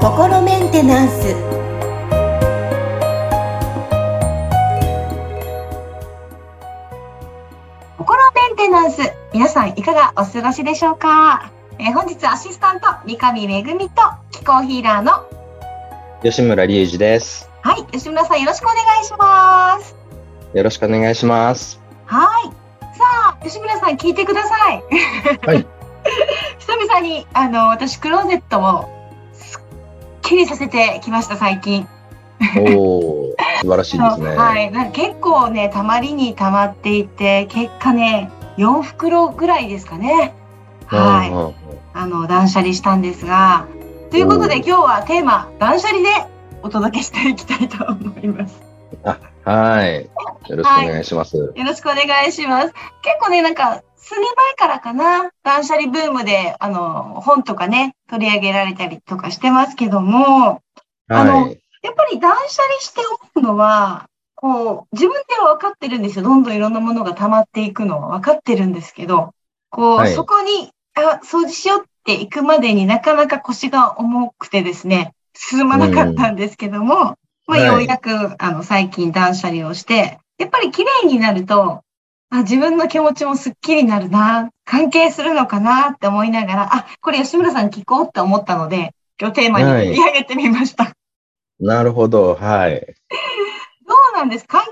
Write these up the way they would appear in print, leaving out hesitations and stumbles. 心メンテナンス。心メンテナンス、皆さんいかがお過ごしでしょうか。本日アシスタント三上恵と気候ヒーラーの吉村隆二です。はい、吉村さん、よろしくお願いします。よろしくお願いします。はい、さあ吉村さん、聞いてください。はい久々に私クローゼットを綺麗させてきました、最近。おー、素晴らしいですね。はい、なんか結構ね、たまりにたまっていて、結果ね、4袋ぐらいですかね。はい、断捨離したんですが、ということで今日はテーマ、断捨離でお届けしていきたいと思います。あ、はい、よろしくお願いします。はい、よろしくお願いします。結構ね、なんか数年前からかな、断捨離ブームで本とかね取り上げられたりとかしてますけども、はい、やっぱり断捨離しておくのはこう自分では分かってるんですよ。どんどんいろんなものが溜まっていくのは分かってるんですけど、こう、はい、そこに掃除しようっていくまでになかなか腰が重くてですね、進まなかったんですけども、ようやく、はい、最近断捨離をしてやっぱり綺麗になると。自分の気持ちもすっきりなるな、関係するのかなって思いながら、これ吉村さん聞こうって思ったので、今日テーマに取り上げてみました。はい、なるほど、はい。どうなんです？関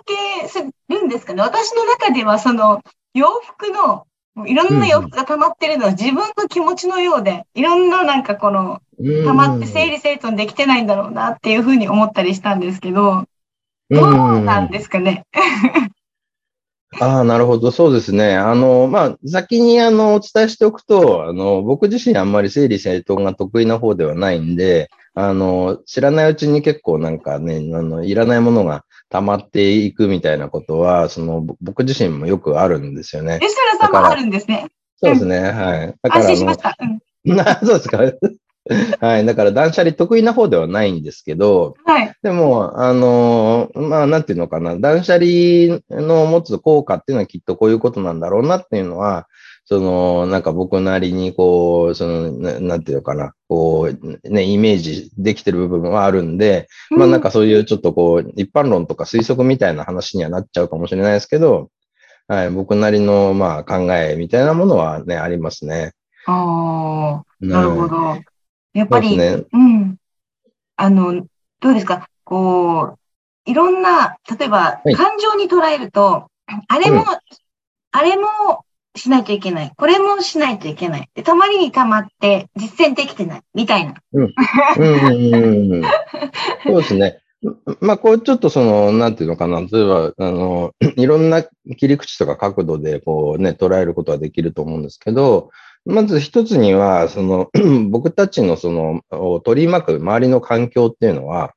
係するんですかね？私の中ではその洋服の、いろんな洋服が溜まってるのは自分の気持ちのようで、いろんななんかこの溜まって整理整頓できてないんだろうなっていうふうに思ったりしたんですけど、どうなんですかね？なるほど。そうですね。先にお伝えしておくと、僕自身あんまり整理整頓が得意な方ではないんで、知らないうちに結構なんかね、いらないものが溜まっていくみたいなことは、僕自身もよくあるんですよね。吉村さんもあるんですね。そうですね。はい。だから安心しました。そうですか。はい。だから断捨離得意な方ではないんですけど、はい、でも、なんていうのかな、断捨離の持つ効果っていうのはきっとこういうことなんだろうなっていうのは、なんか僕なりにこう、なんていうのかな、こう、ね、イメージできてる部分はあるんで、なんかそういうちょっとこう、一般論とか推測みたいな話にはなっちゃうかもしれないですけど、はい、僕なりの、考えみたいなものはね、ありますね。ああ、なるほど。やっぱり、ね、どうですか、こう、いろんな、例えば、感情に捉えると、あれもしないといけない、これもしないといけない、でたまりにたまって実践できてない、みたいな。そうですね。こう、ちょっとなんていうのかな、例えば、いろんな切り口とか角度で、こうね、捉えることはできると思うんですけど、まず一つには、僕たちのを取り巻く周りの環境っていうのは、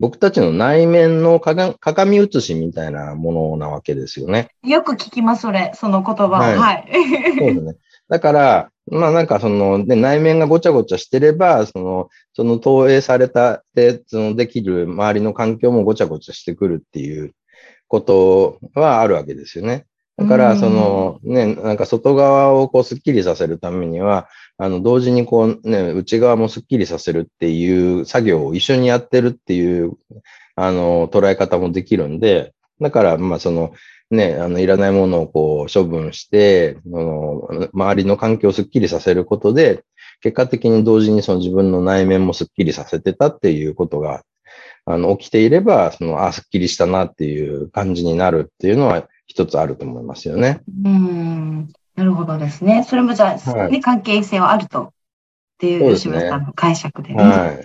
僕たちの内面の鏡写しみたいなものなわけですよね。よく聞きます、その言葉。はい。そうですね。だから、なんか内面がごちゃごちゃしてれば、投影された、できる周りの環境もごちゃごちゃしてくるっていうことはあるわけですよね。だから、なんか外側をこうスッキリさせるためには、同時にこうね、内側もスッキリさせるっていう作業を一緒にやってるっていう、捉え方もできるんで、だから、いらないものをこう処分して、周りの環境をスッキリさせることで、結果的に同時に自分の内面もスッキリさせてたっていうことが、起きていれば、スッキリしたなっていう感じになるっていうのは、一つあると思いますよね。なるほどですね。それもじゃあ、関係性はあるとっていう吉村さんの解釈でね。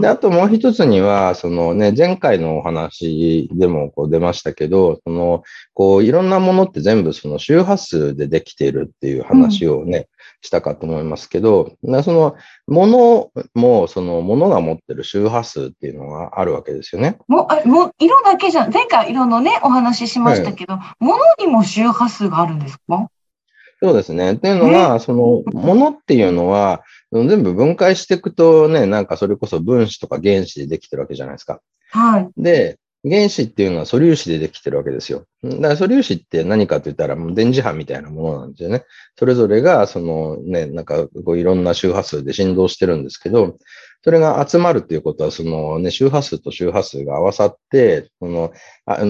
で、あともう一つには、前回のお話でもこう出ましたけど、こういろんなものって全部周波数でできているっていう話をね、したかと思いますけど、ものが持ってる周波数っていうのがあるわけですよね。もう色だけじゃん。前回色のね、お話ししましたけど、ものにも周波数があるんですか？そうですね。っていうのは、ものっていうのは、全部分解していくとね、なんかそれこそ分子とか原子でできてるわけじゃないですか。はい。で、原子っていうのは素粒子でできてるわけですよ。だから素粒子って何かって言ったら、もう電磁波みたいなものなんですよね。それぞれが、そのね、なんかこういろんな周波数で振動してるんですけど、それが集まるっていうことは、そのね、周波数と周波数が合わさって、その、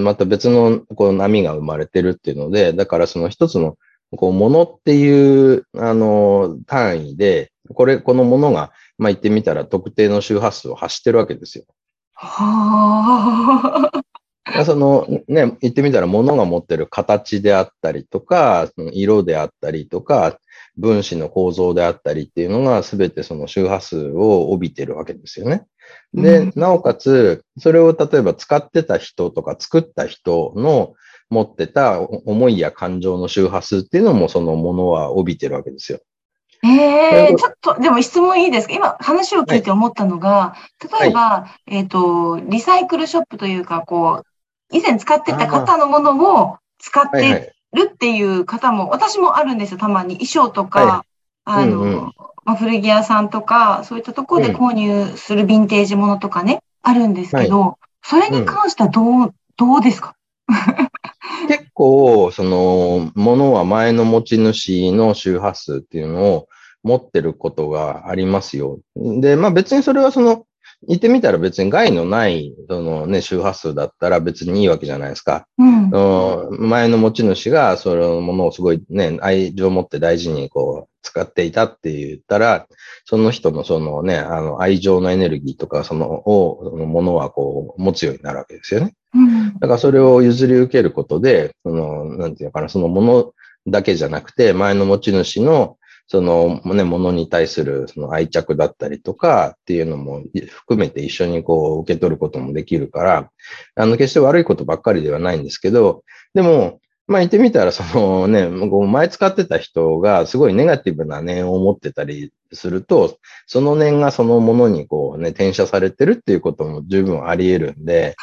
また別のこう波が生まれてるっていうので、だからその一つの、こう、ものっていう、単位で、このものが、まあ、言ってみたら特定の周波数を発してるわけですよ。はあ。その、ね、言ってみたら、ものが持ってる形であったりとか、その色であったりとか、分子の構造であったりっていうのが、すべてその周波数を帯びてるわけですよね。で、なおかつ、それを例えば使ってた人とか作った人の、持ってた思いや感情の周波数っていうのもそのものは帯びてるわけですよ。ちょっと、でも質問いいですか？今話を聞いて思ったのが、はい、例えば、はい、リサイクルショップというか、こう、以前使ってた方のものを使ってるっていう方も、私もあるんですよ、たまに。衣装とか、古着屋さんとか、そういったところで購入するヴィンテージものとかね、あるんですけど、それに関してはどうですか？結構、その、ものは前の持ち主の周波数っていうのを持ってることがありますよ。で、まあ別にそれはその、言ってみたら別に害のない、そのね、周波数だったら別にいいわけじゃないですか。前の持ち主が、そのものをすごいね、愛情を持って大事にこう、使っていたって言ったら、その人のそのね、愛情のエネルギーとか、そのものはこう、持つようになるわけですよね。だからそれを譲り受けることで、その、なんていうのかな、そのものだけじゃなくて、前の持ち主の、そのね、ものに対するその愛着だったりとかっていうのも含めて一緒にこう受け取ることもできるから、決して悪いことばっかりではないんですけど、でも、まあ言ってみたら、そのね、前使ってた人がすごいネガティブな念を持ってたりすると、その念がそのものにこうね、転写されてるっていうことも十分あり得るんで。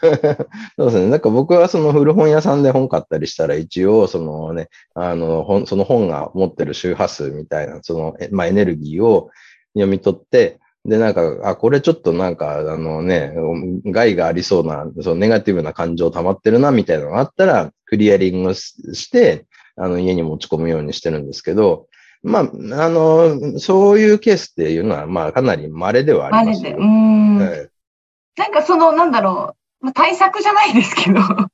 そうですね。なんか僕はその古本屋さんで本買ったりしたら一応そのね、その本が持ってる周波数みたいな、その、まあエネルギーを読み取って、で、なんか、これちょっとなんか、害がありそうな、そのネガティブな感情溜まってるな、みたいなのがあったら、クリアリングして、家に持ち込むようにしてるんですけど、まあ、そういうケースっていうのは、まあ、かなり稀ではありますよ。なんかその、なんだろう、まあ、対策じゃないですけど、なんか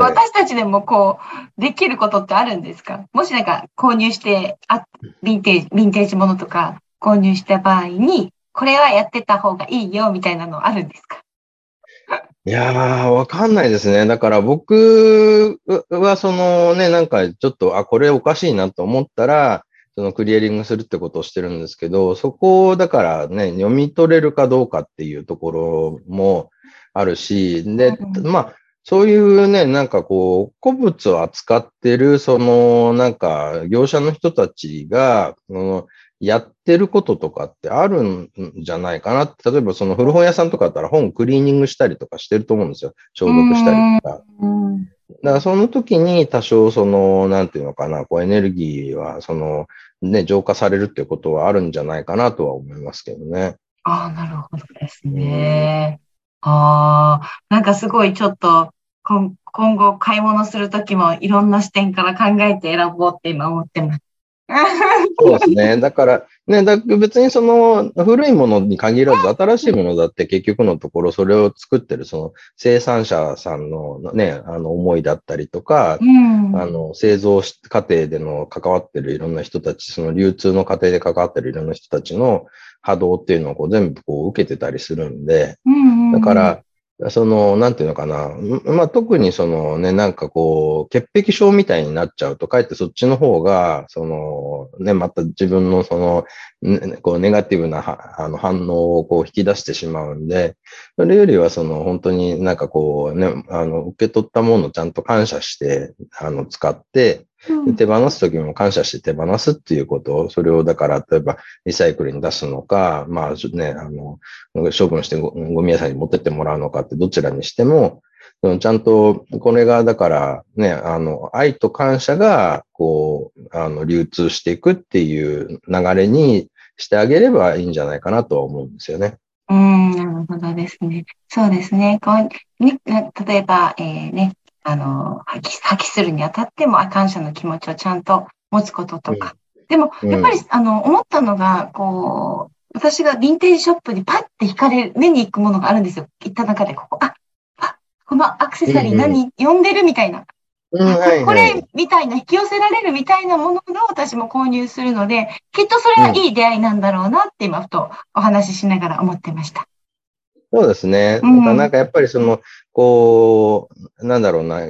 私たちでもこう、できることってあるんですか？もしなんか購入して、ヴィンテージものとか購入した場合に、これはやってた方がいいよみたいなのあるんですか？いやー、わかんないですね。だから僕はそのね、なんかちょっと、これおかしいなと思ったら、そのクリアリングするってことをしてるんですけど、そこをだからね、読み取れるかどうかっていうところもあるし、で、まあ、そういうね、なんかこう、古物を扱ってる、その、なんか、業者の人たちが、やってることとかってあるんじゃないかなって。例えばその古本屋さんとかだったら本クリーニングしたりとかしてると思うんですよ。消毒したりとか。だからその時に多少その、なんていうのかな、こうエネルギーはその、ね、浄化されるっていうことはあるんじゃないかなとは思いますけどね。なるほどですね。なんかすごいちょっと、今後買い物するときもいろんな視点から考えて選ぼうって今思ってます。そうですね。だから、ね、別にその古いものに限らず新しいものだって結局のところそれを作ってるその生産者さんのね、思いだったりとか、製造過程での関わってるいろんな人たち、その流通の過程で関わってるいろんな人たちの波動っていうのをこう全部こう受けてたりするんで、だから、その、なんていうのかな。まあ、特にそのね、なんかこう、潔癖症みたいになっちゃうと、かえってそっちの方が、その、ね、また自分のその、こう、ネガティブな反応をこう、引き出してしまうんで、それよりはその、本当になんかこう、ね、受け取ったものをちゃんと感謝して、使って、手放すときも感謝して手放すっていうことを、それをだから、例えばリサイクルに出すのか、まあね、処分してゴミ屋さんに持ってってもらうのかってどちらにしても、ちゃんと、これがだからね、愛と感謝が、こう、流通していくっていう流れにしてあげればいいんじゃないかなとは思うんですよね。なるほどですね。そうですね。例えば、ね、破棄するにあたっても、感謝の気持ちをちゃんと持つこととか。でも、やっぱり、思ったのが、私がヴィンテージショップにパッて惹かれる、目に行くものがあるんですよ。行った中で、このアクセサリー何呼んでるみたいな。これみたいな、引き寄せられるみたいなものを私も購入するので、きっとそれはいい出会いなんだろうなって今ふとお話ししながら思ってました。そうですね。なんかやっぱりなんだろうな、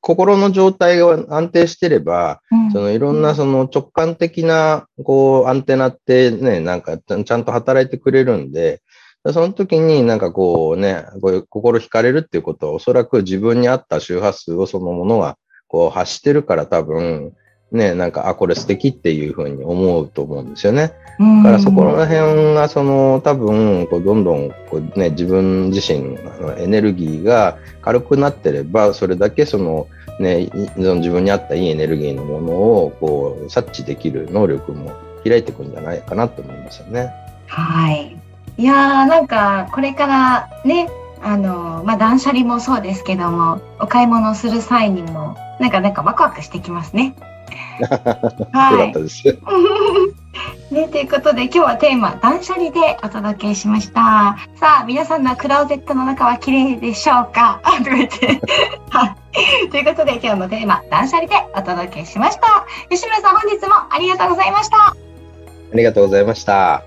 心の状態が安定してれば、いろんな直感的な、アンテナってね、なんかちゃんと働いてくれるんで、その時になんか心惹かれるっていうことはおそらく自分に合った周波数をそのものが発してるから多分ね、なんか、これ素敵っていうふうに思うと思うんですよね。だからそこら辺が多分どんどんね、自分自身のエネルギーが軽くなってれば、それだけね、自分に合ったいいエネルギーのものを察知できる能力も開いていくんじゃないかなと思いますよね。はい。いやー、なんかこれからね、断捨離もそうですけども、お買い物する際にもなんかワクワクしてきますね。はい。そうだったです。ね、ということで今日はテーマ断捨離でお届けしました。さあ皆さんのクローゼットの中は綺麗でしょうか？とか言って。はい。ということで今日のテーマ断捨離でお届けしました。吉村さん、本日もありがとうございました。ありがとうございました。